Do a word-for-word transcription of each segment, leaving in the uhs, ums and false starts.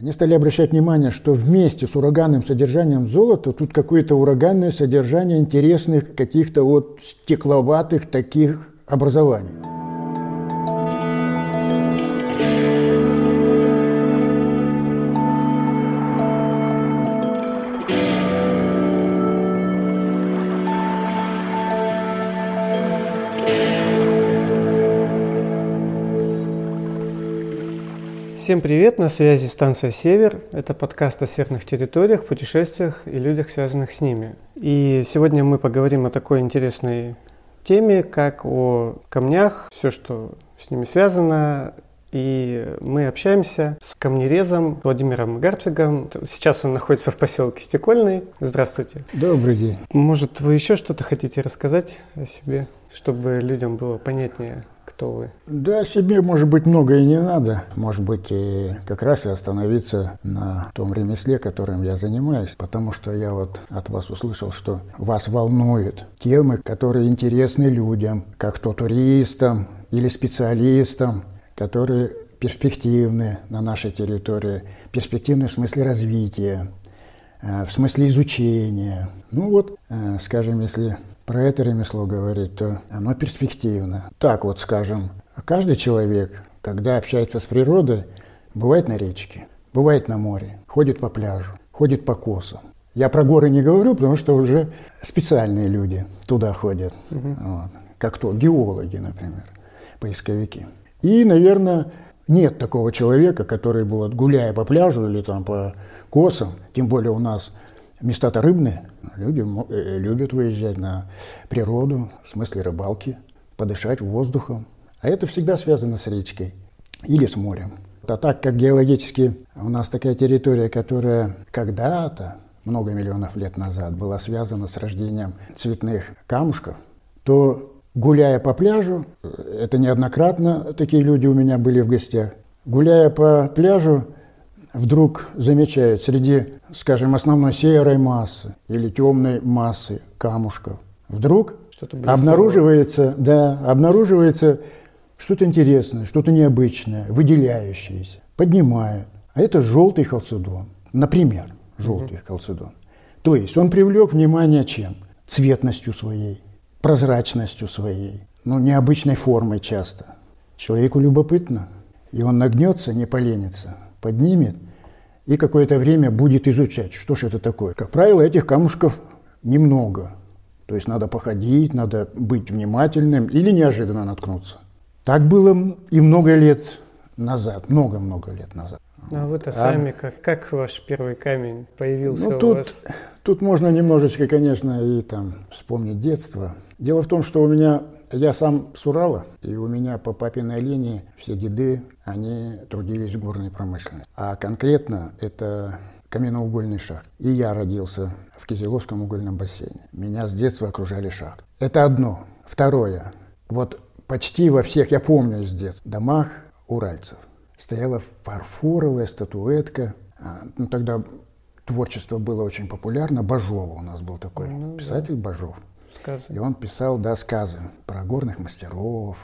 Они стали обращать внимание, что вместе с ураганным содержанием золота тут какое-то ураганное содержание интересных каких-то вот стекловатых таких образований. Всем привет, на связи Станция Север. Это подкаст о северных территориях, путешествиях и людях, связанных с ними. И сегодня мы поговорим о такой интересной теме, как о камнях, все, что с ними связано. И мы общаемся с камнерезом Владимиром Гартвигом. Сейчас он находится в поселке Стекольный. Здравствуйте. Добрый день. Может, вы еще что-то хотите рассказать о себе, чтобы людям было понятнее? Вы. Да, себе, может быть, много и не надо. Может быть, и как раз и остановиться на том ремесле, которым я занимаюсь. Потому что я вот от вас услышал, что вас волнуют темы, которые интересны людям, как то туристам или специалистам, которые перспективны на нашей территории, перспективны в смысле развития, в смысле изучения. Ну вот, скажем, если... Про это ремесло говорить, то оно перспективно. Так вот, скажем, каждый человек, когда общается с природой, бывает на речке, бывает на море, ходит по пляжу, ходит по косам. Я про горы не говорю, потому что уже специальные люди туда ходят. Угу. Вот. Как то геологи, например, поисковики. И, наверное, нет такого человека, который бы, вот, гуляя по пляжу или там по косам, тем более у нас места-то рыбные, люди любят выезжать на природу, в смысле рыбалки, подышать воздухом. А это всегда связано с речкой или с морем. А так как геологически у нас такая территория, которая когда-то, много миллионов лет назад, была связана с рождением цветных камушков, то, гуляя по пляжу, это неоднократно такие люди у меня были в гостях, гуляя по пляжу, вдруг замечают среди, скажем, основной серой массы или темной массы камушков, вдруг обнаруживается, да, обнаруживается что-то интересное, что-то необычное, выделяющееся, поднимают. А это желтый халцедон, например, желтый mm-hmm. халцедон. То есть он привлек внимание чем? Цветностью своей, прозрачностью своей, ну, необычной формой часто. Человеку любопытно, и он нагнется, не поленится, поднимет и какое-то время будет изучать, что же это такое. Как правило, этих камушков немного. То есть надо походить, надо быть внимательным или неожиданно наткнуться. Так было и много лет назад, много-много лет назад. А вы-то а, сами, как, как ваш первый камень появился ну, у тут, вас? Тут можно немножечко, конечно, и там вспомнить детство. Дело в том, что у меня, я сам с Урала, и у меня по папиной линии все деды, они трудились в горной промышленности. А конкретно это каменноугольный шахт. И я родился в Кизеловском угольном бассейне. Меня с детства окружали шахты. Это одно. Второе. Вот почти во всех, я помню из детства, домах уральцев стояла фарфоровая статуэтка. Ну, тогда творчество было очень популярно. Бажова у нас был такой ну, писатель да. Бажов. Сказы. И он писал, да, сказы про горных мастеров,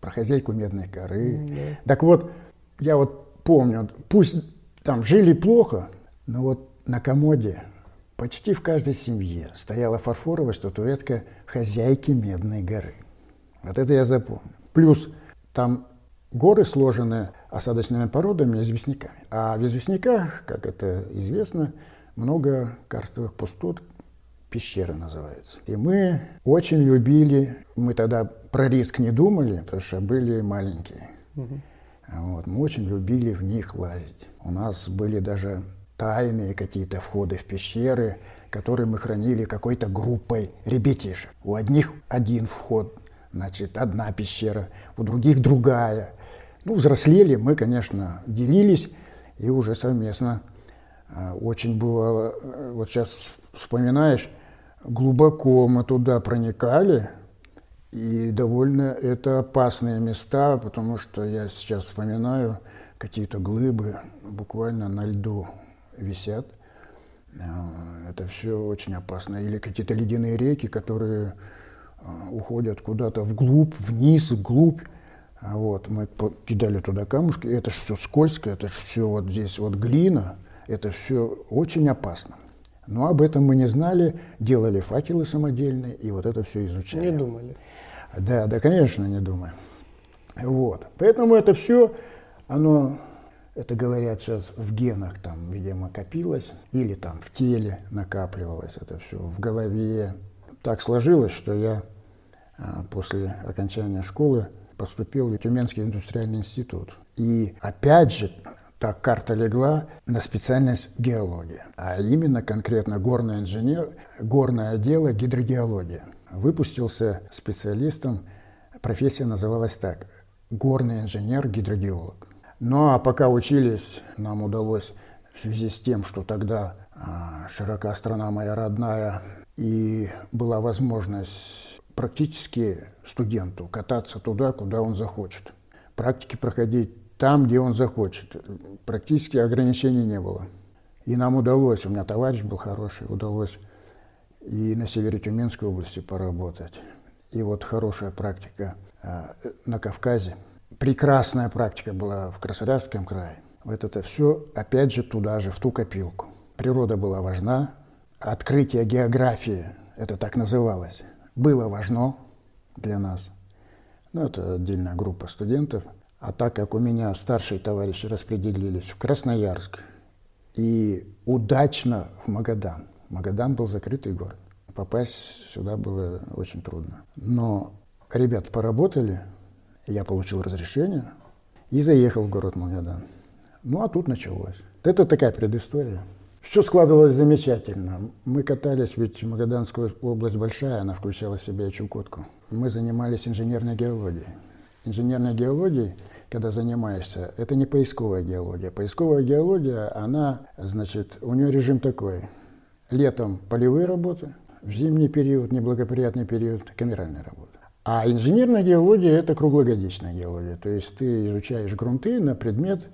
про хозяйку Медной горы. Mm-hmm. Так вот, я вот помню, пусть там жили плохо, но вот на комоде почти в каждой семье стояла фарфоровая статуэтка хозяйки Медной горы. Вот это я запомню. Плюс там горы сложены осадочными породами и известняками. А в известняках, как это известно, много карстовых пустот, пещеры называются. И мы очень любили, мы тогда про риск не думали, потому что были маленькие. Угу. Вот, мы очень любили в них лазить. У нас были даже тайные какие-то входы в пещеры, которые мы хранили какой-то группой ребятишек. У одних один вход, значит, одна пещера, у других другая. Ну, взрослели, мы, конечно, делились, и уже совместно очень бывало, вот сейчас вспоминаешь, глубоко мы туда проникали, и довольно это опасные места, потому что я сейчас вспоминаю, какие-то глыбы буквально на льду висят. Это все очень опасно. Или какие-то ледяные реки, которые уходят куда-то вглубь, вниз, вглубь. Вот, мы кидали туда камушки, это же все скользко, это же все вот здесь вот глина, это все очень опасно. Но об этом мы не знали, делали факелы самодельные и вот это все изучали. Не думали. Да, да, конечно, не думаю. Вот, поэтому это все, оно, это говорят сейчас в генах там, видимо, копилось, или там в теле накапливалось, это все в голове. Так сложилось, что я после окончания школы поступил в Тюменский индустриальный институт. И опять же, так карта легла на специальность геология, а именно конкретно горный инженер, горное дело гидрогеология. Выпустился специалистом, профессия называлась так – горный инженер-гидрогеолог. Ну а пока учились, нам удалось в связи с тем, что тогда а, широка страна моя родная, и была возможность практически студенту кататься туда, куда он захочет, практики проходить там, где он захочет. Практически ограничений не было. И нам удалось, у меня товарищ был хороший, удалось и на севере Тюменской области поработать. И вот хорошая практика э, на Кавказе. Прекрасная практика была в Красноярском крае. Вот это все опять же туда же, в ту копилку. Природа была важна. Открытие географии, это так называлось, было важно для нас. Ну, это отдельная группа студентов. А так как у меня старшие товарищи распределились в Красноярск и удачно в Магадан. Магадан был закрытый город. Попасть сюда было очень трудно. Но ребята поработали, я получил разрешение и заехал в город Магадан. Ну а тут началось. Это такая предыстория. Все складывалось замечательно. Мы катались, ведь Магаданская область большая, она включала в себя и Чукотку. Мы занимались инженерной геологией. Инженерной геологией, когда занимаешься, это не поисковая геология. Поисковая геология, она, значит, у нее режим такой. Летом полевые работы, в зимний период, неблагоприятный период, камеральные работы. А инженерная геология – это круглогодичная геология. То есть ты изучаешь грунты на предмет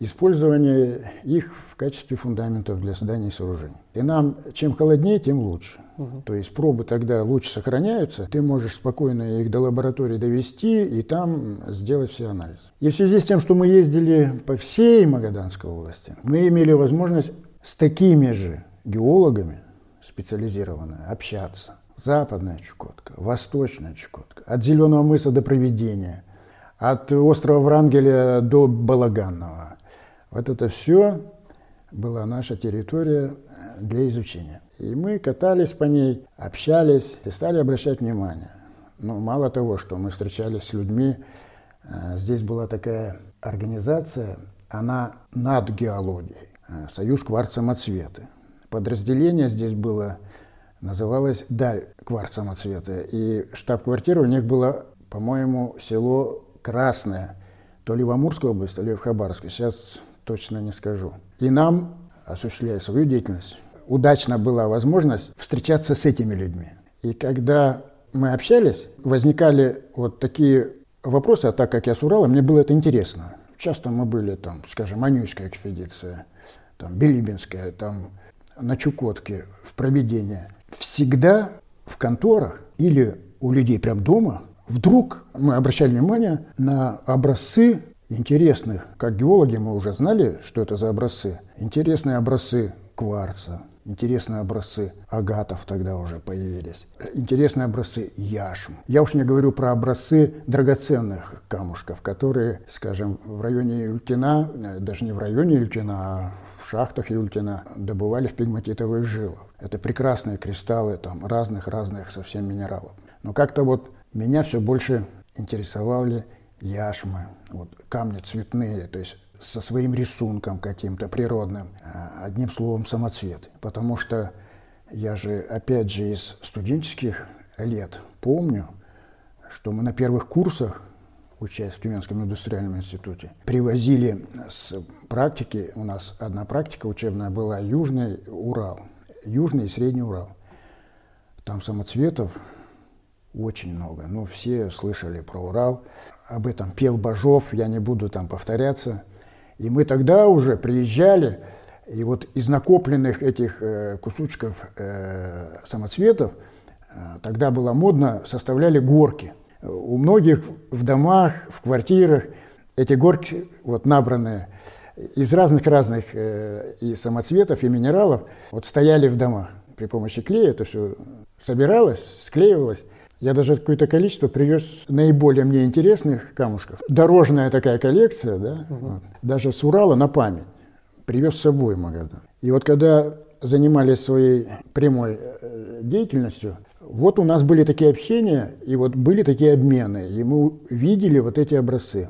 использования их в качестве фундаментов для создания сооружений. И нам, чем холоднее, тем лучше. Угу. То есть пробы тогда лучше сохраняются, ты можешь спокойно их до лаборатории довести и там сделать все анализы. И в связи с тем, что мы ездили по всей Магаданской области, мы имели возможность с такими же геологами специализированными общаться. Западная Чукотка, Восточная Чукотка, от Зеленого мыса до Провидения, от острова Врангеля до Балаганного. Вот это все была наша территория для изучения. И мы катались по ней, общались и стали обращать внимание. Но мало того, что мы встречались с людьми, здесь была такая организация, она над геологией, Союз Кварц-Самоцветы. Подразделение здесь было, называлось Даль Кварц-Самоцветы. И штаб-квартира у них была, по-моему, село Красное, то ли в Амурской области, то ли в Хабаровской, сейчас точно не скажу. И нам, осуществляя свою деятельность, удачно была возможность встречаться с этими людьми. И когда мы общались, возникали вот такие вопросы, а так как я с Урала, мне было это интересно. Часто мы были там, скажем, Анюйская экспедиция, там Билибинская, там на Чукотке, в Провидении. Всегда в конторах или у людей прям дома вдруг мы обращали внимание на образцы интересных. Как геологи мы уже знали, что это за образцы. Интересные образцы кварца, интересные образцы агатов тогда уже появились, интересные образцы яшм. Я уж не говорю про образцы драгоценных камушков, которые, скажем, в районе Юльтина, даже не в районе Юльтина, а в шахтах Юльтина добывали в пегматитовых жилах. Это прекрасные кристаллы там разных-разных совсем минералов. Но как-то вот меня все больше интересовали яшмы, вот камни цветные, то есть со своим рисунком каким-то природным, одним словом самоцвет. Потому что я же, опять же, из студенческих лет помню, что мы на первых курсах, учась в Тюменском индустриальном институте, привозили с практики, у нас одна практика учебная была, Южный Урал, Южный и Средний Урал. Там самоцветов очень много, ну все слышали про Урал, об этом пел Бажов, я не буду там повторяться. И мы тогда уже приезжали, и вот из накопленных этих э, кусочков э, самоцветов, э, тогда было модно, составляли горки. У многих в домах, в квартирах эти горки вот набранные из разных-разных э, и самоцветов, и минералов вот стояли в домах. При помощи клея это все собиралось, склеивалось. Я даже какое-то количество привез наиболее мне интересных камушков. Дорожная такая коллекция, да, угу. вот, даже с Урала на память привез с собой в Магадан. И вот когда занимались своей прямой деятельностью, вот у нас были такие общения, и вот были такие обмены, и мы видели вот эти образцы.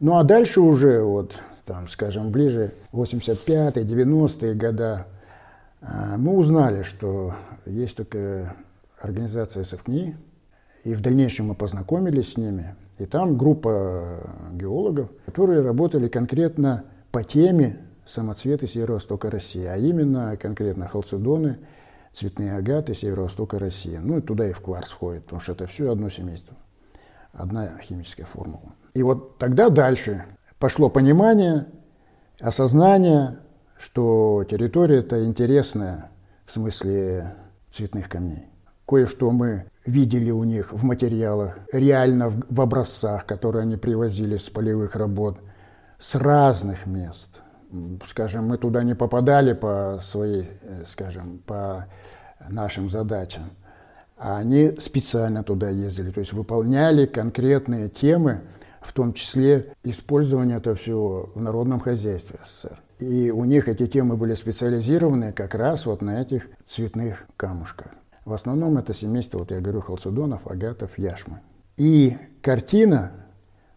Ну а дальше уже, вот, там, скажем, ближе восемьдесят пятые, девяностые года, мы узнали, что есть такая организация эс эф ка эн и, и в дальнейшем мы познакомились с ними. И там группа геологов, которые работали конкретно по теме самоцветы северо-востока России, а именно конкретно халцедоны, цветные агаты северо-востока России. Ну и туда и в кварц входит, потому что это все одно семейство, одна химическая формула. И вот тогда дальше пошло понимание, осознание, что территория-то интересная в смысле цветных камней. Кое-что мы видели у них в материалах, реально в образцах, которые они привозили с полевых работ, с разных мест. Скажем, мы туда не попадали по своей, скажем, по нашим задачам, а они специально туда ездили, то есть выполняли конкретные темы, в том числе использование этого всего в народном хозяйстве эс эс эс эр. И у них эти темы были специализированы как раз вот на этих цветных камушках. В основном это семейство, вот я говорю, халцедонов, агатов, яшмы. И картина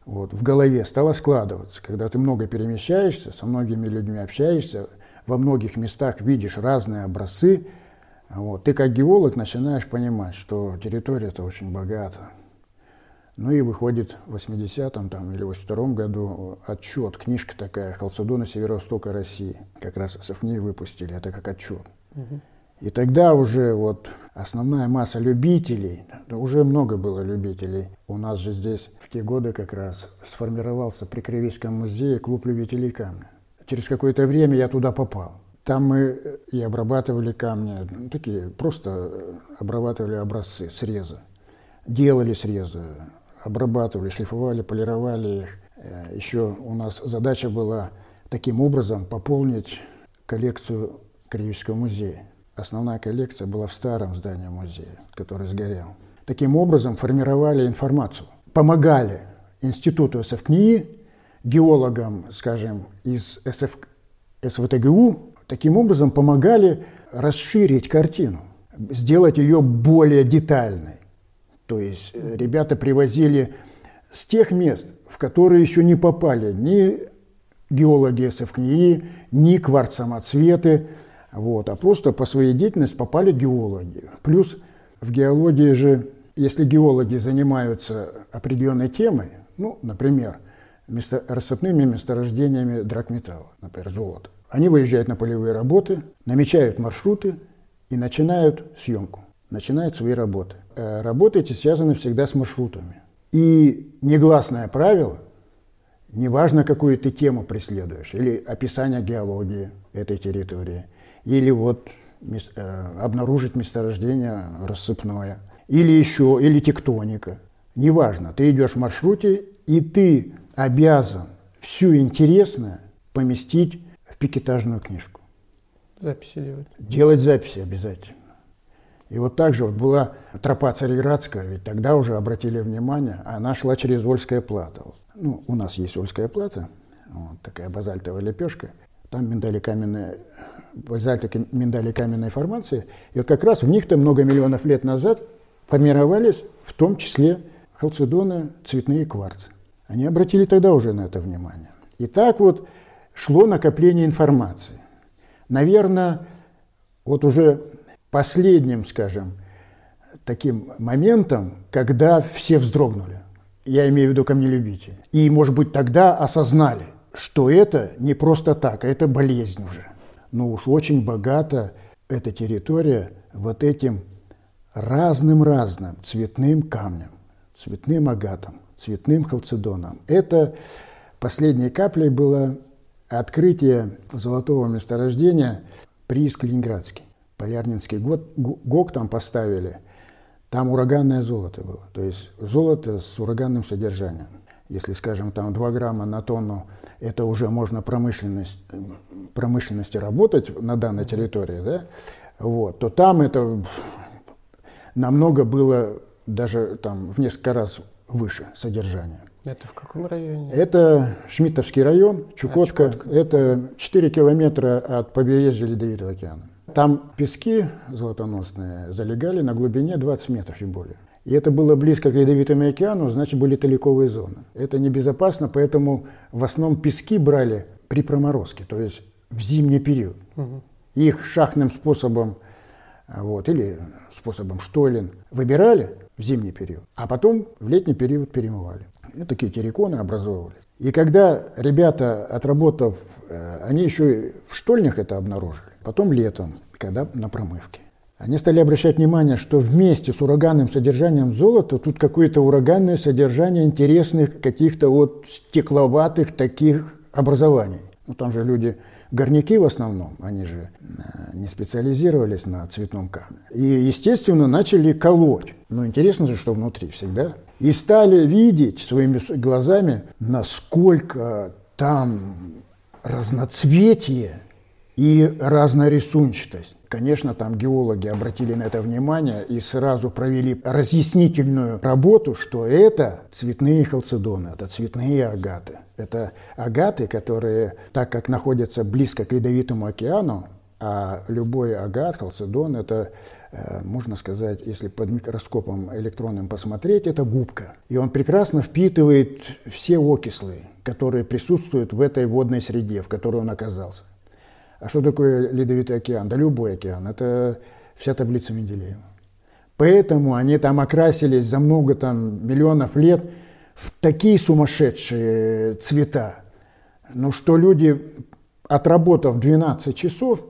вот в голове стала складываться, когда ты много перемещаешься, со многими людьми общаешься, во многих местах видишь разные образцы. Вот. Ты как геолог начинаешь понимать, что территория-то очень богата. Ну и выходит в восьмидесятом там, или восемьдесят втором году отчет, книжка такая «Халцедоны северо-востока России». Как раз эс эф ка эн и выпустили, это как отчет. Угу. И тогда уже вот основная масса любителей, да уже много было любителей. У нас же здесь в те годы как раз сформировался при Кариевском музее клуб любителей камня. Через какое-то время я туда попал. Там мы и обрабатывали камни, ну, такие просто обрабатывали образцы, срезы. Делали срезы, обрабатывали, шлифовали, полировали их. Еще у нас задача была таким образом пополнить коллекцию Кариевского музея. Основная коллекция была в старом здании музея, который сгорел. Таким образом формировали информацию. Помогали институту эс эф ка эн и, геологам, скажем, из эс эф... эс вэ тэ гэ у, таким образом помогали расширить картину, сделать ее более детальной. То есть ребята привозили с тех мест, в которые еще не попали ни геологи эс эф ка эн и, ни кварц-самоцветы. Вот, а просто по своей деятельности попали геологи. Плюс в геологии же, если геологи занимаются определенной темой, ну, например, место, рассыпными месторождениями драгметалла, например, золото, они выезжают на полевые работы, намечают маршруты и начинают съемку, начинают свои работы. Работы эти связаны всегда с маршрутами. И негласное правило, неважно, какую ты тему преследуешь, или описание геологии этой территории, или вот мес, э, обнаружить месторождение рассыпное, или еще, или тектоника. Неважно, ты идешь в маршруте, и ты обязан все интересное поместить в пикетажную книжку. Записи делать. Делать записи обязательно. И вот так же вот была тропа Цареградская, ведь тогда уже обратили внимание, она шла через Ольское плато. Ну, у нас есть Ольское плато, вот такая базальтовая лепешка. Там миндаликаменные, миндаликаменные формации. И вот как раз в них-то много миллионов лет назад формировались в том числе халцедоны, цветные кварцы. Они обратили тогда уже на это внимание. И так вот шло накопление информации. Наверное, вот уже последним, скажем, таким моментом, когда все вздрогнули. Я имею в виду камнелюбители. И, может быть, тогда осознали, что это не просто так, а это болезнь уже. Но уж очень богата эта территория вот этим разным-разным цветным камнем, цветным агатом, цветным халцедоном. Это последней каплей было открытие золотого месторождения прииск Ленинградский. Полярнинский гог там поставили. Там ураганное золото было, то есть золото с ураганным содержанием. Если, скажем, там два грамма на тонну, это уже можно промышленность, промышленности работать на данной территории, да? Вот, то там это намного было, даже там в несколько раз выше содержание. Это в каком районе? Это Шмитовский район, Чукотка. А, Чукотка. Это четыре километра от побережья Ледовитого океана. Там пески золотоносные залегали на глубине двадцать метров и более. И это было близко к Ледовитому океану, значит, были таликовые зоны. Это небезопасно, поэтому в основном пески брали при проморозке, то есть в зимний период. Угу. Их шахтным способом, вот, или способом штолен выбирали в зимний период, а потом в летний период перемывали. Ну, такие терриконы образовывались. И когда ребята, отработав, они еще в штольнях это обнаружили, потом летом, когда на промывке. Они стали обращать внимание, что вместе с ураганным содержанием золота тут какое-то ураганное содержание интересных каких-то вот стекловатых таких образований. Ну, там же люди, горняки в основном, они же не специализировались на цветном камне. И, естественно, начали колоть. Но интересно же, что внутри всегда. И стали видеть своими глазами, насколько там разноцветие и разнорисунчатость. Конечно, там геологи обратили на это внимание и сразу провели разъяснительную работу, что это цветные халцедоны, это цветные агаты. Это агаты, которые, так как находятся близко к Ледовитому океану, а любой агат, халцедон, это, можно сказать, если под микроскопом электронным посмотреть, это губка. И он прекрасно впитывает все окислы, которые присутствуют в этой водной среде, в которой он оказался. А что такое Ледовитый океан? Да любой океан. Это вся таблица Менделеева. Поэтому они там окрасились за много там, миллионов лет в такие сумасшедшие цвета, ну, что люди, отработав двенадцать часов,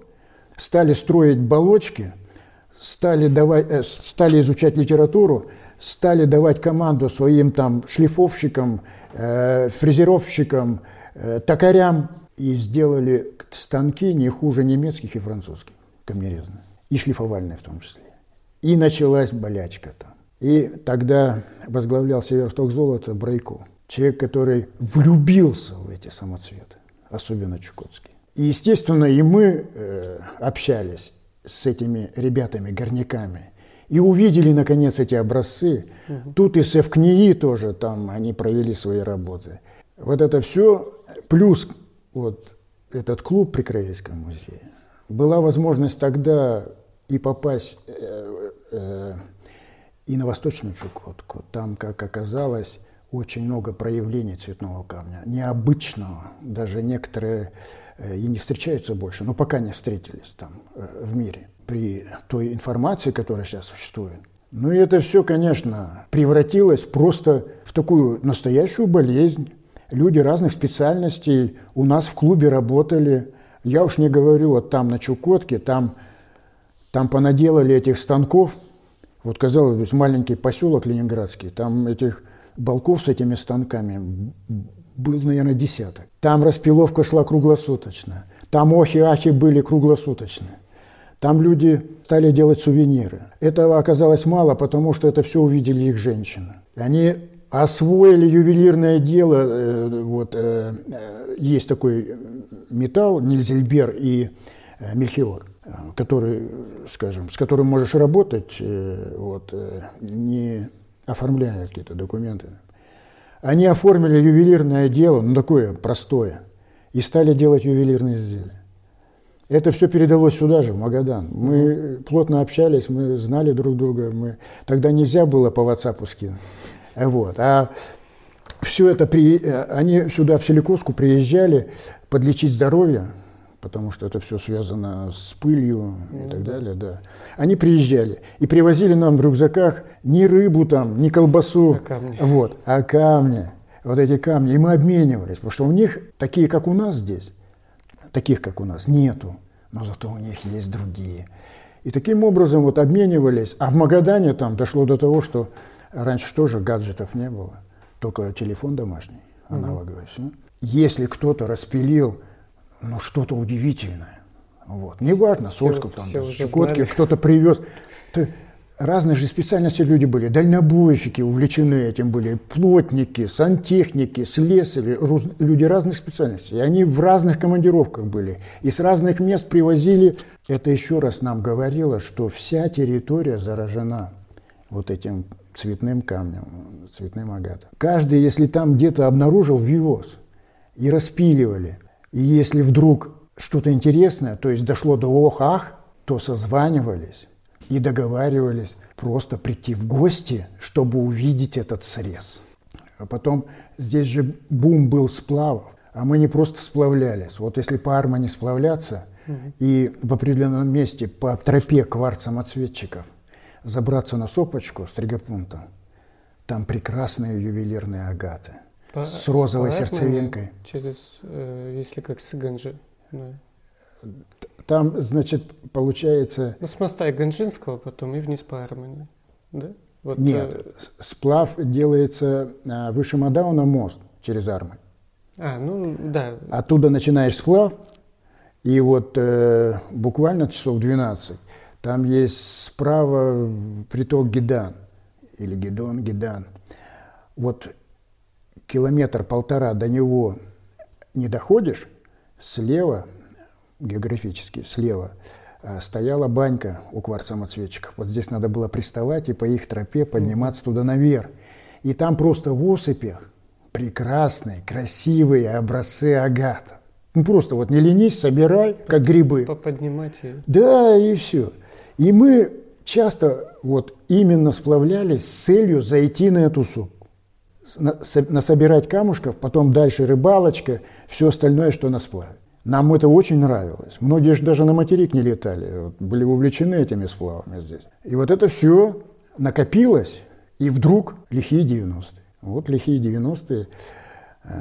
стали строить балочки, стали, давать, э, стали изучать литературу, стали давать команду своим там, шлифовщикам, э, фрезеровщикам, э, токарям, и сделали станки не хуже немецких и французских, камнерезные, и шлифовальные в том числе. И началась болячка там. И тогда возглавлял Северсток золота Брайко, человек, который влюбился в эти самоцветы, особенно чукотские. И, естественно, и мы э, общались с этими ребятами, горняками, и увидели, наконец, эти образцы. Угу. Тут и СФКНИИ тоже, там они провели свои работы. Вот это все, плюс вот этот клуб при Кариевском музее, была возможность тогда и попасть э, э, и на Восточную Чукотку. Там, как оказалось, очень много проявлений цветного камня, необычного, даже некоторые э, и не встречаются больше, но пока не встретились там э, в мире, при той информации, которая сейчас существует. Ну и это все, конечно, превратилось просто в такую настоящую болезнь. Люди разных специальностей у нас в клубе работали. Я уж не говорю, вот там на Чукотке, там, там понаделали этих станков. Вот, казалось бы, маленький поселок Ленинградский, там этих балков с этими станками был, наверное, десяток. Там распиловка шла круглосуточно. Там охи-ахи были круглосуточно. Там люди стали делать сувениры. Этого оказалось мало, потому что это все увидели их женщины. Они освоили ювелирное дело, вот, есть такой металл, нильзильбер и мельхиор, который, скажем, с которым можешь работать, вот, не оформляя какие-то документы. Они оформили ювелирное дело, ну такое простое, и стали делать ювелирные изделия. Это все передалось сюда же, в Магадан. Мы плотно общались, мы знали друг друга, мы... тогда нельзя было по WhatsApp скинуть. Вот. А все это при... они сюда, в Селиковску, приезжали подлечить здоровье, потому что это все связано с пылью и mm-hmm. так далее. Да. Они приезжали и привозили нам в рюкзаках не рыбу, там, не колбасу, а камни. Вот, а камни. Вот эти камни. И мы обменивались, потому что у них такие, как у нас здесь, таких, как у нас, нету, но зато у них есть другие. И таким образом вот обменивались. А в Магадане там дошло до того, что раньше тоже гаджетов не было, только телефон домашний, аналоговый. Mm-hmm. Если кто-то распилил, ну, что-то удивительное, вот, неважно, с Ольска, там, с Чукотки, кто-то привез, ты, разные же специальности люди были. Дальнобойщики увлечены этим были, плотники, сантехники, слесари, люди разных специальностей. И они в разных командировках были. И с разных мест привозили. Это еще раз нам говорило, что вся территория заражена вот этим цветным камнем, цветным агатом. Каждый, если там где-то обнаружил, вивоз. И распиливали. И если вдруг что-то интересное, то есть дошло до ох-ах, то созванивались и договаривались просто прийти в гости, чтобы увидеть этот срез. А потом здесь же бум был сплавов, а мы не просто сплавлялись. Вот если по Армане сплавляться mm-hmm. и в определенном месте по тропе кварцамоцветчиков забраться на сопочку с стригопунта, там прекрасные ювелирные агаты по, с розовой сердцевинкой. Через, э, если как сыганджи. Да. Там, значит, получается... Ну, с моста Ганжинского потом и вниз по Арманию, да? Вот, нет, э... сплав делается выше Мадауна мост через Армань. А, ну, да. Оттуда начинаешь сплав, и вот э, буквально часов двенадцать там есть справа приток Гидан, или Гидон, Гидан. Вот километр-полтора до него не доходишь, слева, географически слева, стояла банька у кварцамоцветчиков. Вот здесь надо было приставать и по их тропе подниматься туда наверх. И там просто в осыпях прекрасные, красивые образцы агата. Ну просто вот не ленись, собирай, как грибы. Поподнимать ее. Да, и все. И мы часто вот именно сплавлялись с целью зайти на эту сопку. Насобирать камушков, потом дальше рыбалочка, все остальное, что на сплаве. Нам это очень нравилось. Многие же даже на материк не летали, были увлечены этими сплавами здесь. И вот это все накопилось, и вдруг лихие девяностые. Вот лихие девяностые,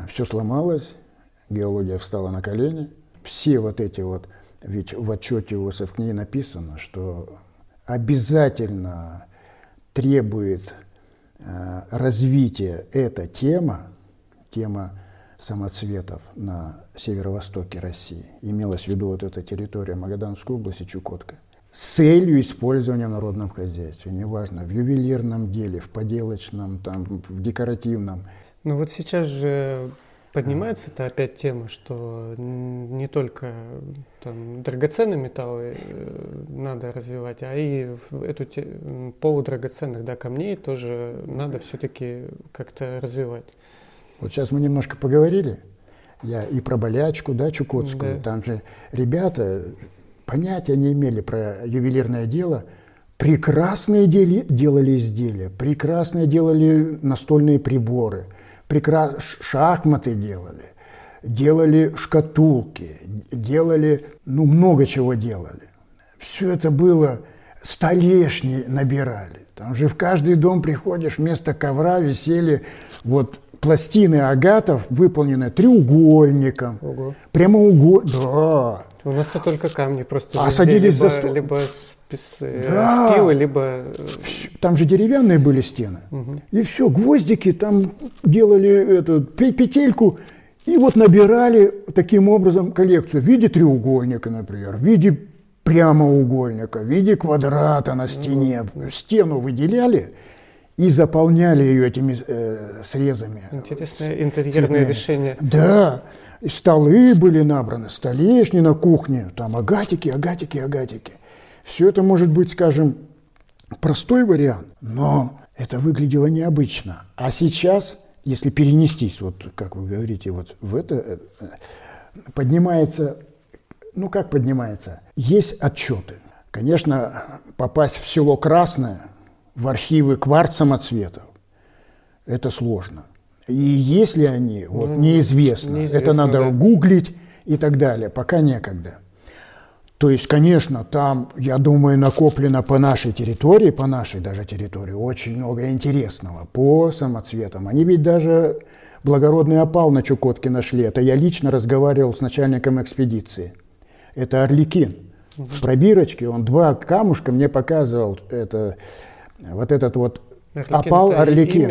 все сломалось, геология встала на колени. Все вот эти вот, ведь в отчете у эс эф ка эн и написано, что обязательно требует развитие эта тема, тема самоцветов на северо-востоке России, имелась в виду вот эта территория Магаданской области, Чукотка, с целью использования в народном хозяйстве, неважно, в ювелирном деле, в поделочном, там, в декоративном. Ну вот сейчас же поднимается-то опять тема, что не только там, драгоценные металлы надо развивать, а и эту те... полудрагоценных да, камней тоже надо все-таки как-то развивать. Вот сейчас мы немножко поговорили, я и про болячку, да, чукотскую, да. Там же ребята понятия не имели про ювелирное дело, прекрасные дели... делали изделия, прекрасные делали настольные приборы. Прекрасно шахматы делали, делали шкатулки, делали, ну, много чего делали. Все это было, столешни набирали. Там же в каждый дом приходишь, вместо ковра висели вот пластины агатов, выполненные треугольником. Ого. Прямоугольником. Да. У нас-то только камни просто. А садились либо, за стол. Либо списы, да. Спилы, либо... Там же деревянные были стены. Угу. И все, гвоздики там делали эту петельку. И вот набирали таким образом коллекцию. В виде треугольника, например. В виде прямоугольника. В виде квадрата на стене. Угу. Стену выделяли и заполняли ее этими э, срезами. Интересное интерьерное решение. Да. И столы были набраны, столешни на кухне, там агатики, агатики, агатики. Все это может быть, скажем, простой вариант, но это выглядело необычно. А сейчас, если перенестись, вот как вы говорите, вот в это, поднимается, ну как поднимается, есть отчеты. Конечно, попасть в село Красное, в архивы кварц-самоцветов, это сложно. И если они, вот, ну, неизвестно, неизвестно, это надо да. гуглить и так далее, пока некогда. То есть, конечно, там, я думаю, накоплено по нашей территории, по нашей даже территории, очень много интересного по самоцветам. Они ведь даже благородный опал на Чукотке нашли. Это я лично разговаривал с начальником экспедиции. Это орликин. Угу. В пробирочке он два камушка мне показывал. Это, вот этот вот Опал Арлекин.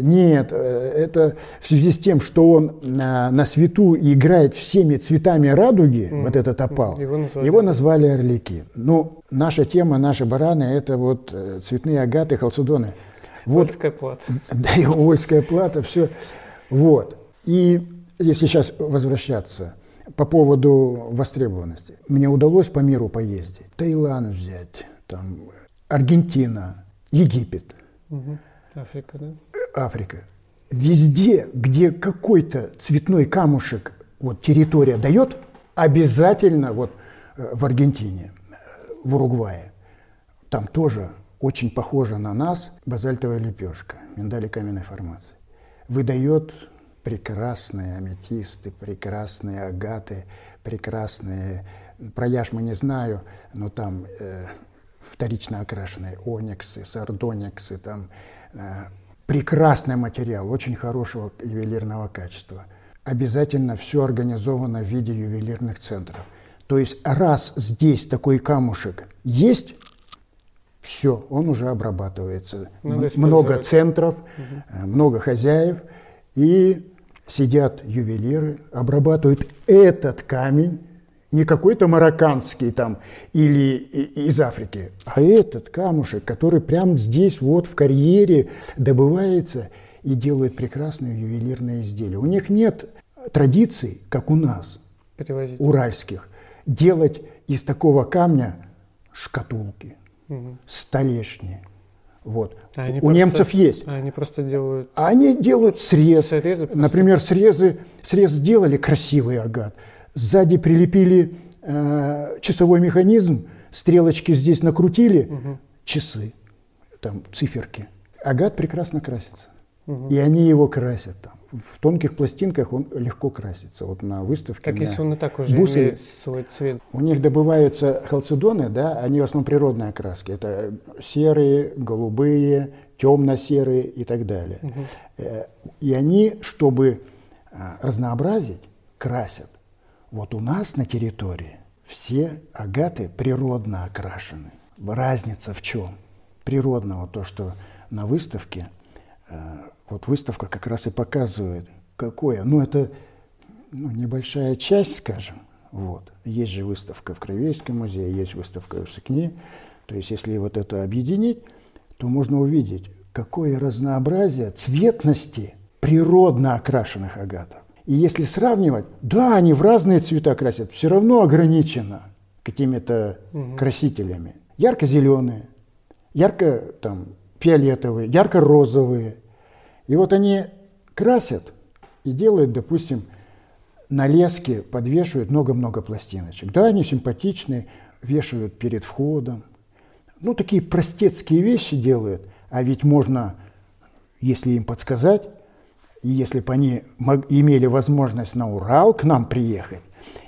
Нет, это в связи с тем, что он на, на свету играет всеми цветами радуги, mm. вот этот опал, его назвали, его назвали Арлекин. Ну, наша тема, наши бараны, это вот цветные агаты, халцедоны. Вот. Ольское плато. Да, и Ольское плато, все. Вот. И если сейчас возвращаться по поводу востребованности. Мне удалось по миру поездить. Таиланд взять, там, Аргентина, Египет. Угу. Африка, да? Африка. Везде, где какой-то цветной камушек вот, территория дает, обязательно вот, в Аргентине, в Уругвае, там тоже очень похоже на нас базальтовая лепешка, миндали каменной формации. Выдает прекрасные аметисты, прекрасные агаты, прекрасные, про яшмы не знаю, но там... Э, вторично окрашенные ониксы, сардониксы, там э, прекрасный материал, очень хорошего ювелирного качества. Обязательно все организовано в виде ювелирных центров. То есть раз здесь такой камушек есть, все, он уже обрабатывается. М- много центров, угу. много хозяев, и сидят ювелиры, обрабатывают этот камень. Не какой-то марокканский там или из Африки, а этот камушек, который прямо здесь вот в карьере добывается и делают прекрасные ювелирные изделия. У них нет традиций, как у нас, перевозить. Уральских, делать из такого камня шкатулки, угу. столешни. Вот. А у просто, немцев есть. А они просто делают... А они делают срез. Срезы, например, срезы, срез сделали красивый агат. Сзади прилепили э, часовой механизм, стрелочки здесь накрутили, угу. часы, там циферки. Агат прекрасно красится, угу. и они его красят. Там. В тонких пластинках он легко красится. Вот на выставке. Так если он и так уже бусы, имеет свой цвет. У них добываются халцедоны, да, они в основном природные окраски. Это серые, голубые, темно-серые и так далее. Угу. И они, чтобы разнообразить, красят. Вот у нас на территории все агаты природно окрашены. Разница в чем? Природного то, что на выставке, вот выставка как раз и показывает, какое. Ну, это ну, небольшая часть, скажем. Вот. Есть же выставка в Кариевском музее, есть выставка в СФКНИ. То есть, если вот это объединить, то можно увидеть, какое разнообразие цветности природно окрашенных агатов. И если сравнивать, да, они в разные цвета красят, все равно ограничено какими-то угу. красителями. Ярко-зеленые, ярко-фиолетовые, ярко-розовые. И вот они красят и делают, допустим, на леске подвешивают много-много пластиночек. Да, они симпатичные, вешают перед входом. Ну, такие простецкие вещи делают, а ведь можно, если им подсказать, и если бы они имели возможность на Урал к нам приехать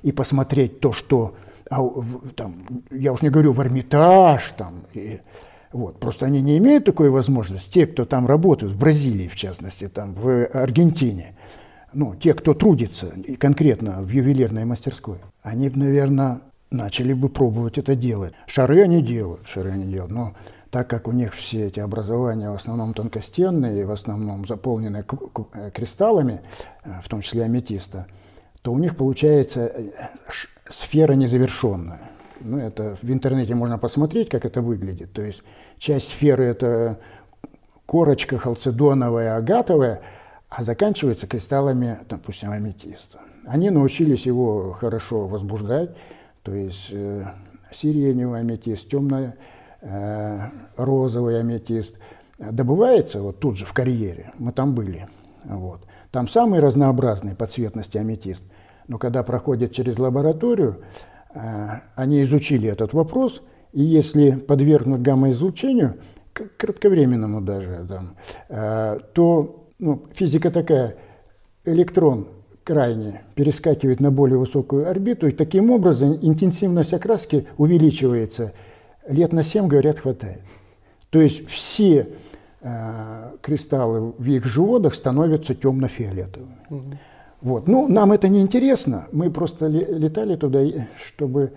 и посмотреть то, что, а, в, там, я уж не говорю, в Эрмитаж, там, и, вот, просто они не имеют такой возможности, те, кто там работают, в Бразилии, в частности, там, в Аргентине, ну, те, кто трудится конкретно в ювелирной мастерской, они бы, наверное, начали бы пробовать это делать. Шары они делают, шары они делают, но... Так как у них все эти образования в основном тонкостенные, в основном заполнены кристаллами, в том числе аметиста, то у них получается сфера незавершенная. Ну, это в интернете можно посмотреть, как это выглядит. То есть часть сферы – это корочка халцедоновая, агатовая, а заканчивается кристаллами, допустим, аметиста. Они научились его хорошо возбуждать, то есть э, сиреневый аметист, темная розовый аметист, добывается вот тут же в карьере, мы там были, вот. Там самый разнообразный по цветности аметист, но когда проходят через лабораторию, они изучили этот вопрос, и если подвергнуть гамма-излучению, кратковременному даже, там, то ну, физика такая, электрон крайне перескакивает на более высокую орбиту, и таким образом интенсивность окраски увеличивается. Лет на семь, говорят, хватает. То есть все э, кристаллы в их животах становятся темно-фиолетовыми. Mm-hmm. Вот. Ну, нам это не интересно. Мы просто летали туда, чтобы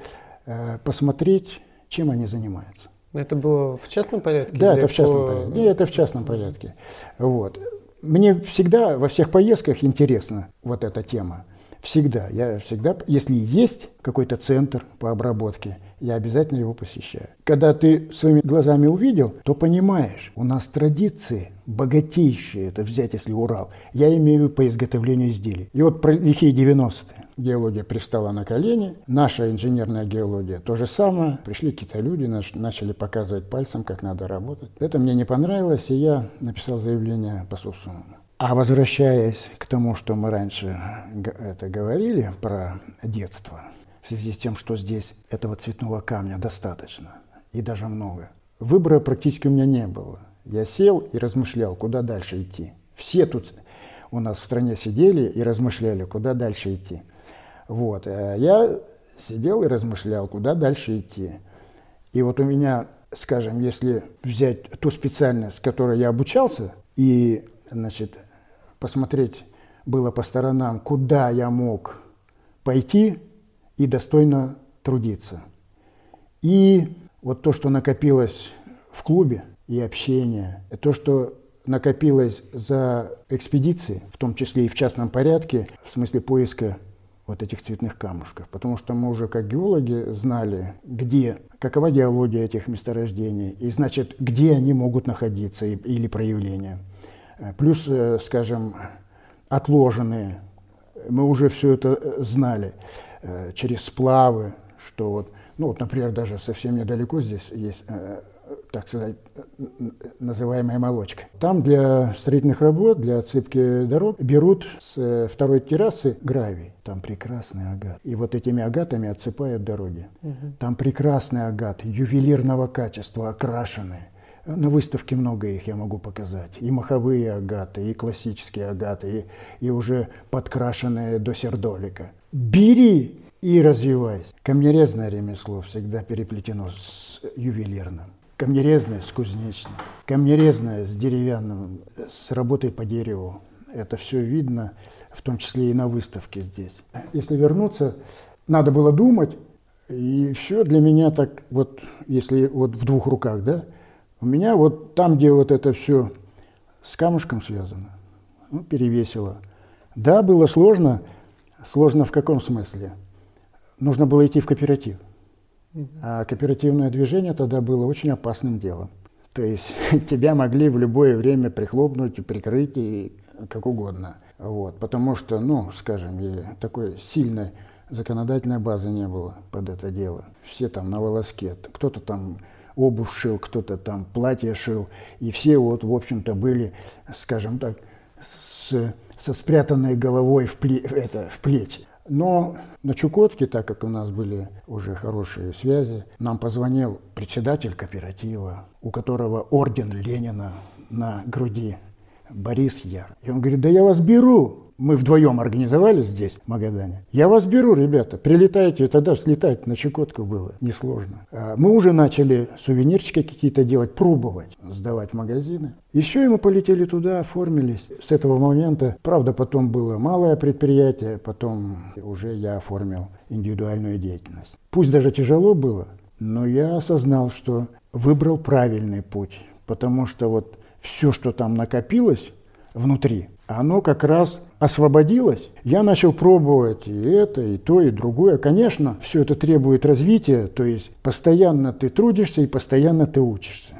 э, посмотреть, чем они занимаются. Это было в частном порядке? Да, это в частном порядке. И это в частном порядке. Вот. Мне всегда во всех поездках интересна вот эта тема. Всегда. Я всегда, если есть какой-то центр по обработке, я обязательно его посещаю. Когда ты своими глазами увидел, то понимаешь, у нас традиции богатейшие, это взять, если Урал, я имею в виду по изготовлению изделий. И вот про лихие девяностые. Геология пристала на колени, наша инженерная геология то же самое. Пришли какие-то люди, начали показывать пальцем, как надо работать. Это мне не понравилось, и я написал заявление по собственному. А возвращаясь к тому, что мы раньше это говорили про детство, в связи с тем, что здесь этого цветного камня достаточно, и даже много, выбора практически у меня не было. Я сел и размышлял, куда дальше идти. Все тут у нас в стране сидели и размышляли, куда дальше идти. Вот. Я сидел и размышлял, куда дальше идти. И вот у меня, скажем, если взять ту специальность, которой я обучался, и, значит, посмотреть было по сторонам, куда я мог пойти и достойно трудиться. И вот то, что накопилось в клубе, и общение, и то, что накопилось за экспедиции, в том числе и в частном порядке, в смысле поиска вот этих цветных камушков. Потому что мы уже как геологи знали, где, какова геология этих месторождений, и, значит, где они могут находиться и, или проявления. Плюс, скажем, отложенные. Мы уже все это знали через сплавы, что вот, ну вот, например, даже совсем недалеко здесь есть, так сказать, называемая молочка. Там для строительных работ, для отсыпки дорог берут с второй террасы гравий. Там прекрасный агат. И вот этими агатами отсыпают дороги. Угу. Там прекрасный агат, ювелирного качества, окрашенный. На выставке много их я могу показать. И маховые агаты, и классические агаты, и, и уже подкрашенные до сердолика. Бери и развивайся. Камнерезное ремесло всегда переплетено с ювелирным. Камнерезное с кузнечным, камнерезное с деревянным, с работой по дереву. Это все видно, в том числе и на выставке здесь. Если вернуться, надо было думать, и все для меня так вот, если вот в двух руках, да, у меня вот там, где вот это все с камушком связано, ну, перевесило. Да, было сложно, сложно в каком смысле? Нужно было идти в кооператив. А кооперативное движение тогда было очень опасным делом. То есть тебя могли в любое время прихлопнуть, прикрыть и как угодно. Вот. Потому что, ну, скажем, такой сильной законодательной базы не было под это дело. Все там на волоске. Кто-то там обувь шил, кто-то там платье шил. И все вот, в общем-то, были, скажем так, с, со спрятанной головой в, пле, это, в плечи. Но на Чукотке, так как у нас были уже хорошие связи, нам позвонил председатель кооператива, у которого орден Ленина на груди, Борис Яр. И он говорит, да я вас беру. Мы вдвоем организовали здесь, в Магадане. Я вас беру, ребята, прилетайте. Тогда слетать на Чукотку было несложно. Мы уже начали сувенирчики какие-то делать, пробовать, сдавать магазины. И все, и мы полетели туда, оформились. С этого момента, правда, потом было малое предприятие, потом уже я оформил индивидуальную деятельность. Пусть даже тяжело было, но я осознал, что выбрал правильный путь, потому что вот все, что там накопилось внутри, оно как раз освободилось. Я начал пробовать и это, и то, и другое. Конечно, все это требует развития, то есть постоянно ты трудишься и постоянно ты учишься.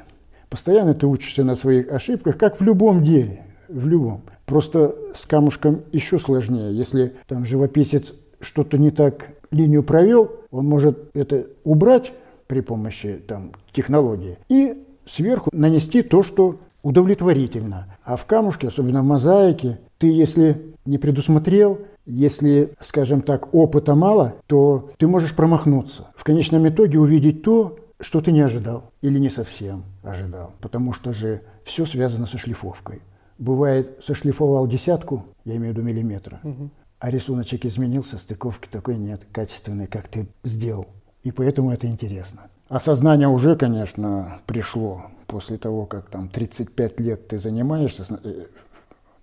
Постоянно ты учишься на своих ошибках, как в любом деле, в любом. Просто с камушком еще сложнее. Если там живописец что-то не так, линию провел, он может это убрать при помощи там, технологии и сверху нанести то, что удовлетворительно. А в камушке, особенно в мозаике, ты если не предусмотрел, если, скажем так, опыта мало, то ты можешь промахнуться. В конечном итоге увидеть то, что ты не ожидал или не совсем ожидал. Потому что же все связано со шлифовкой. Бывает, сошлифовал десятку, я имею в виду миллиметра, угу. А рисуночек изменился, стыковки такой нет, качественной, как ты сделал. И поэтому это интересно. Осознание уже, конечно, пришло. После того, как там тридцать пять лет ты занимаешься,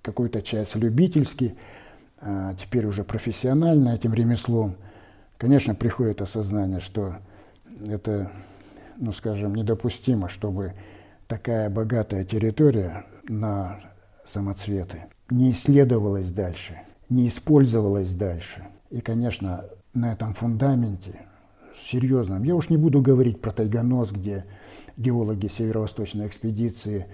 какую-то часть любительски, а теперь уже профессионально этим ремеслом, конечно, приходит осознание, что это ну, скажем, недопустимо, чтобы такая богатая территория на самоцветы не исследовалась дальше, не использовалась дальше. И, конечно, на этом фундаменте серьезном, я уж не буду говорить про Тайганос, где геологи Северо-Восточной экспедиции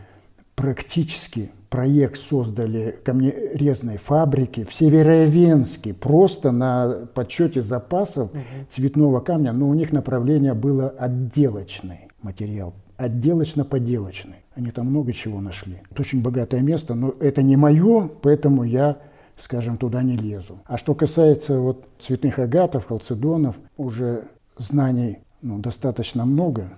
практически проект создали камнерезной фабрики в Североявенске, просто на подсчете запасов угу. цветного камня, но у них направление было отделочный материал, отделочно-поделочный. Они там много чего нашли. Это очень богатое место, но это не мое, поэтому я, скажем, туда не лезу. А что касается вот цветных агатов, халцедонов, уже знаний ну, достаточно много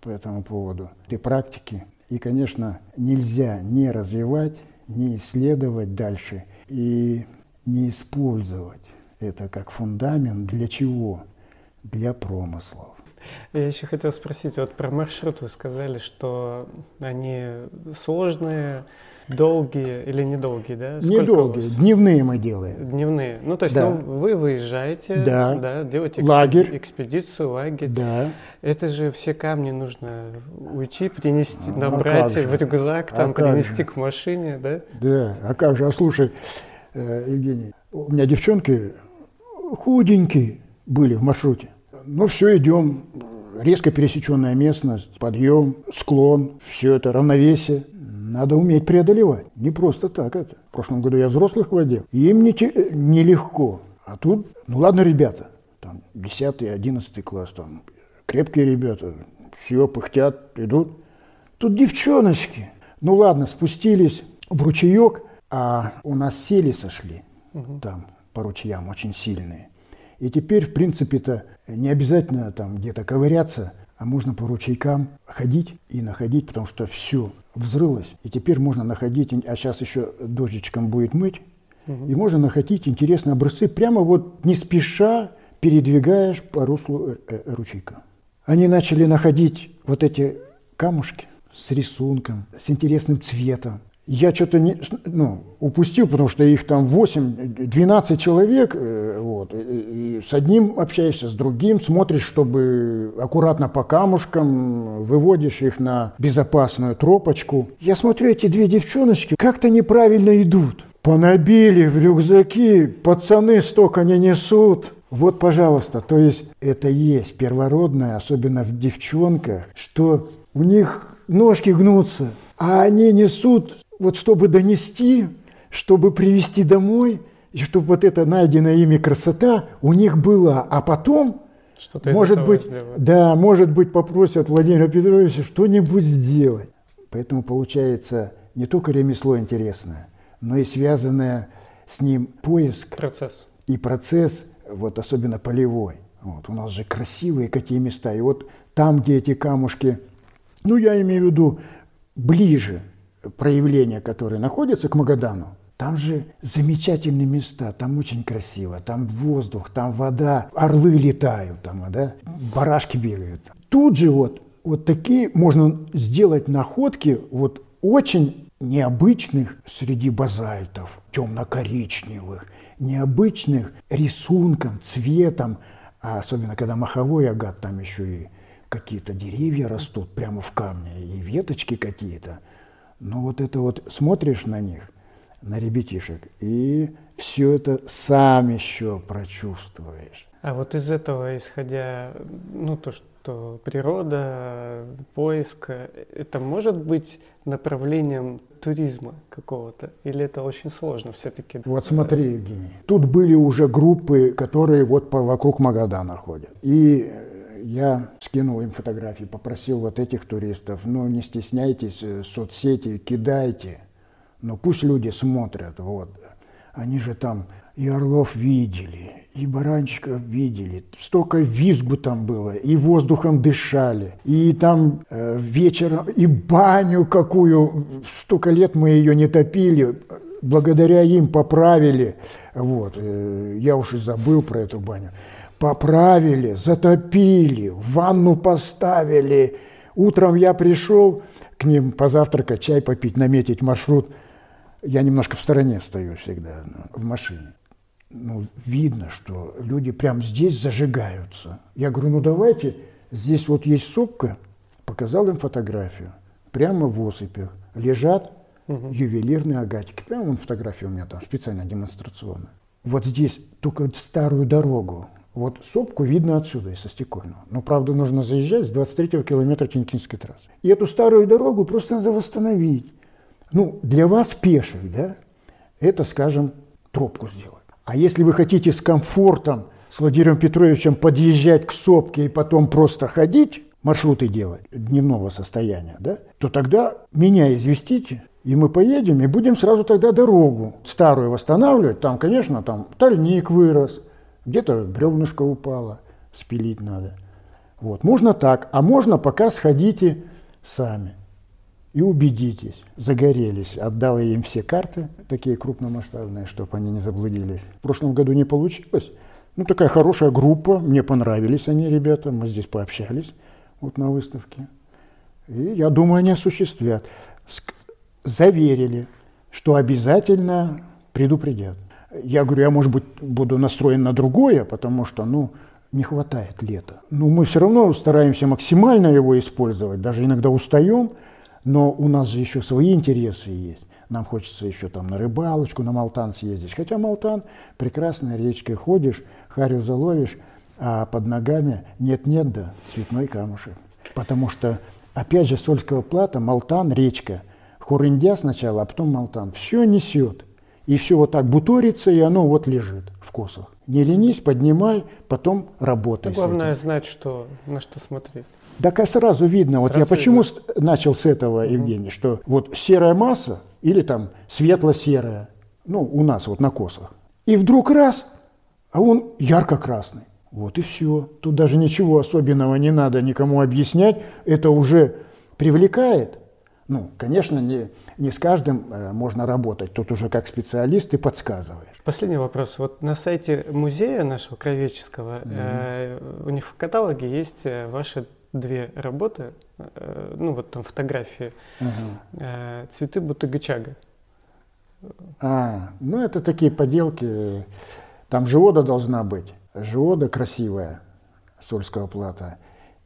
по этому поводу, и практики. И, конечно, нельзя не развивать, не исследовать дальше и не использовать это как фундамент для чего? Для промыслов. Я еще хотел спросить, вот про маршрут вы сказали, что они сложные, долгие или недолгие, да? Сколько недолгие, дневные мы делаем. Дневные. Ну, то есть да. ну, вы выезжаете, да. Да, делаете экспеди... лагерь. экспедицию, лагерь. Да. Это же все камни нужно уйти, принести, ну, набрать а в рюкзак, там, а принести к машине, да? Да, а как же, а слушай, Евгений, у меня девчонки худенькие были в маршруте. Ну, все, идем. Резко пересеченная местность, подъем, склон, все это равновесие. Надо уметь преодолевать. Не просто так это. В прошлом году я взрослых водил. Им не те, нелегко. А тут, ну ладно, ребята, там десятый, одиннадцатый класс, там крепкие ребята, все, пыхтят, идут. Тут девчоночки. Ну ладно, спустились в ручеек, а у нас сели сошли угу. там по ручьям очень сильные. И теперь, в принципе-то, не обязательно там где-то ковыряться, а можно по ручейкам ходить и находить, потому что все взрылось. И теперь можно находить, а сейчас еще дождичком будет мыть, угу. и можно находить интересные образцы, прямо вот не спеша передвигаешь по руслу ручейка. Они начали находить вот эти камушки с рисунком, с интересным цветом. Я что-то не, ну, упустил, потому что их там восемь-двенадцать человек, вот, и, и с одним общаешься, с другим, смотришь, чтобы аккуратно по камушкам, выводишь их на безопасную тропочку. Я смотрю, эти две девчоночки как-то неправильно идут. Понабили в рюкзаки, пацаны столько не несут. Вот, пожалуйста, то есть это есть первородное, особенно в девчонках, что у них ножки гнутся, а они несут... Вот чтобы донести, чтобы привезти домой, и чтобы вот эта найденная ими красота у них была. А потом, что-то может быть, да, может быть, попросят Владимира Петровича что-нибудь сделать. Поэтому получается не только ремесло интересное, но и связанное с ним поиск процесс. и процесс, вот особенно полевой. Вот, у нас же красивые какие места. И вот там, где эти камушки, ну я имею в виду ближе, проявления, которые находятся к Магадану, там же замечательные места, там очень красиво, там воздух, там вода, орлы летают, там, да, барашки бегают. Тут же вот, вот такие можно сделать находки вот очень необычных среди базальтов, темно-коричневых, необычных рисунком, цветом, а особенно когда маховой агат, там еще и какие-то деревья растут прямо в камне, и веточки какие-то. Но вот это вот смотришь на них, на ребятишек, и все это сам еще прочувствуешь. А вот из этого, исходя, ну то, что природа, поиск, это может быть направлением туризма какого-то? Или это очень сложно все-таки? Вот смотри, Евгений, тут были уже группы, которые вот вокруг Магадана ходят. И... Я скинул им фотографии, попросил вот этих туристов, ну не стесняйтесь, соцсети кидайте, но пусть люди смотрят, вот. Они же там и орлов видели, и баранчиков видели, столько визгу там было, и воздухом дышали, и там э, вечером, и баню какую, столько лет мы ее не топили, благодаря им поправили, вот, э, я уж и забыл про эту баню. Поправили, затопили, ванну поставили. Утром я пришел к ним позавтракать, чай попить, наметить маршрут. Я немножко в стороне стою всегда, в машине. Ну, видно, что люди прям здесь зажигаются. Я говорю, ну давайте, здесь вот есть сопка, Показал им фотографию. Прямо в осыпях лежат угу. ювелирные агатики. Прямо вон фотография у меня там специально демонстрационная. Вот здесь только старую дорогу. Вот сопку видно отсюда, со Стекольного. Но, правда, нужно заезжать с двадцать третьего километра Тюменской трассы. И эту старую дорогу просто надо восстановить. Ну, для вас, пеших, да, это, скажем, тропку сделать. А если вы хотите с комфортом, с Владимиром Петровичем подъезжать к сопке и потом просто ходить, маршруты делать дневного состояния, да, то тогда меня известите, и мы поедем, и будем сразу тогда дорогу старую восстанавливать. Там, конечно, там тальник вырос, где-то бревнышко упало, спилить надо. Вот. Можно так, а можно пока сходите сами и убедитесь. Загорелись. Отдал я им все карты, такие крупномасштабные, чтобы они не заблудились. В прошлом году не получилось. Ну, такая хорошая группа, мне понравились они, ребята, мы здесь пообщались вот на выставке. И я думаю, они осуществят. Заверили, что обязательно предупредят. Я говорю, я, может быть, буду настроен на другое, потому что, ну, не хватает лета. Ну, мы все равно стараемся максимально его использовать, даже иногда устаем, но у нас же еще свои интересы есть. Нам хочется еще там на рыбалочку, на Малтан съездить. Хотя Малтан прекрасная, речкой ходишь, харю заловишь, а под ногами нет-нет, да, цветной камушек. Потому что, опять же, с Ольского плато Малтан, речка. Хурындя сначала, а потом Малтан. Все несет. И все вот так буторится, и оно вот лежит в косах. Не ленись, поднимай, потом работай. Да, главное знать, что, на что смотреть. Да как сразу видно. Сразу вот я видно. Почему начал с этого, Евгений, mm-hmm. что вот серая масса или там светло-серая, ну, у нас вот на косах. И вдруг раз, а он ярко-красный. Вот и все. Тут даже ничего особенного не надо никому объяснять. Это уже привлекает. Ну, конечно, не, не с каждым э, можно работать. Тут уже как специалист ты подсказываешь. Последний вопрос. Вот на сайте музея нашего краеведческого, mm-hmm. э, у них в каталоге есть ваши две работы, э, ну вот там фотографии, mm-hmm. э, «Цветы Бутыгачага». А, ну это такие поделки. Там жиода должна быть. Жиода красивая, с Ольского плато.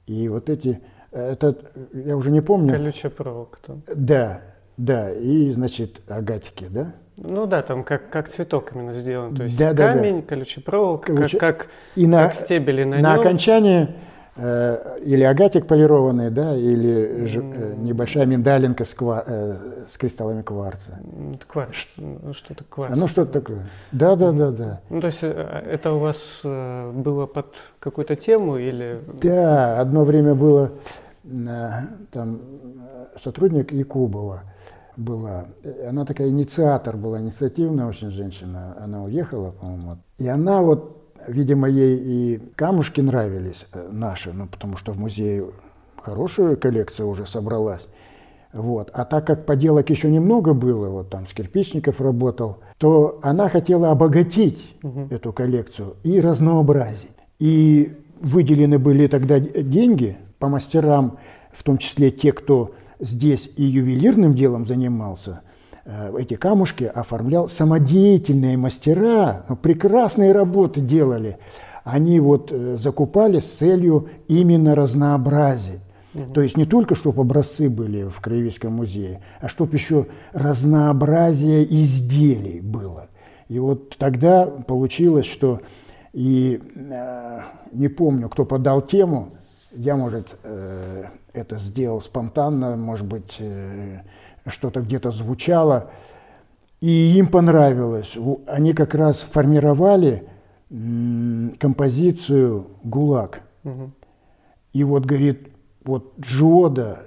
И вот эти... Это, я уже не помню. Колючая проволока там. Да, да, и, значит, агатики, да? Ну да, там как, как цветок именно сделан. То есть да, камень, да, да. колючая проволока, Колуча... как, и на, как стебели на нем. На окончании э, или агатик полированный, да, или ж, э, небольшая миндалинка с, ква, э, с кристаллами кварца. Кварц, что-то кварц. Ну что-то такое. Да, да, да, да. Ну то есть это у вас было под какую-то тему или... Да, одно время было... Там сотрудник Якубова была, она такая инициатор была, инициативная очень женщина, она уехала, по-моему, и она вот, видимо, ей и камушки нравились наши, ну, потому что в музее хорошая коллекция уже собралась, вот, а так как поделок еще немного было, вот там с кирпичников работал, то она хотела обогатить угу. эту коллекцию и разнообразить, и выделены были тогда деньги по мастерам, в том числе те, кто здесь и ювелирным делом занимался, эти камушки оформлял самодеятельные мастера, прекрасные работы делали. Они вот закупали с целью именно разнообразить. Угу. То есть не только, чтобы образцы были в Краеведческом музее, а чтобы еще разнообразие изделий было. И вот тогда получилось, что и не помню, кто подал тему, я, может, это сделал спонтанно, может быть, что-то где-то звучало, и им понравилось. Они как раз формировали композицию «ГУЛАГ». Угу. И вот, говорит, вот жиода,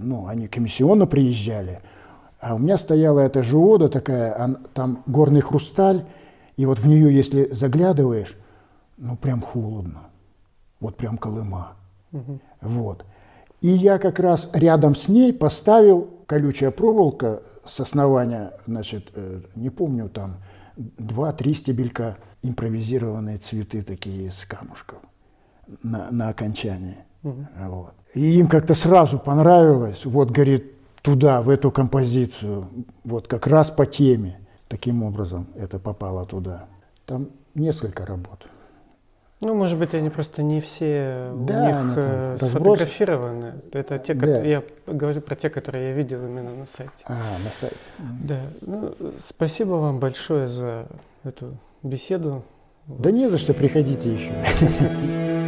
ну, они комиссионно приезжали, а у меня стояла эта жиода такая, там горный хрусталь, и вот в нее, если заглядываешь, ну, прям холодно, вот прям Колыма. Вот. И я как раз рядом с ней поставил колючая проволока с основания, значит, не помню, там два-три стебелька, импровизированные цветы такие из камушков на, на окончании. Угу. Вот. И им как-то сразу понравилось, вот, говорит, туда, в эту композицию, вот как раз по теме. Таким образом это попало туда. Там несколько работ. Ну, может быть, они просто не все да, у них сфотографированы. Это те, да. Я говорю про те, которые я видел именно на сайте. А, на сайте. Да. Ну, спасибо вам большое за эту беседу. Да не за что, приходите еще.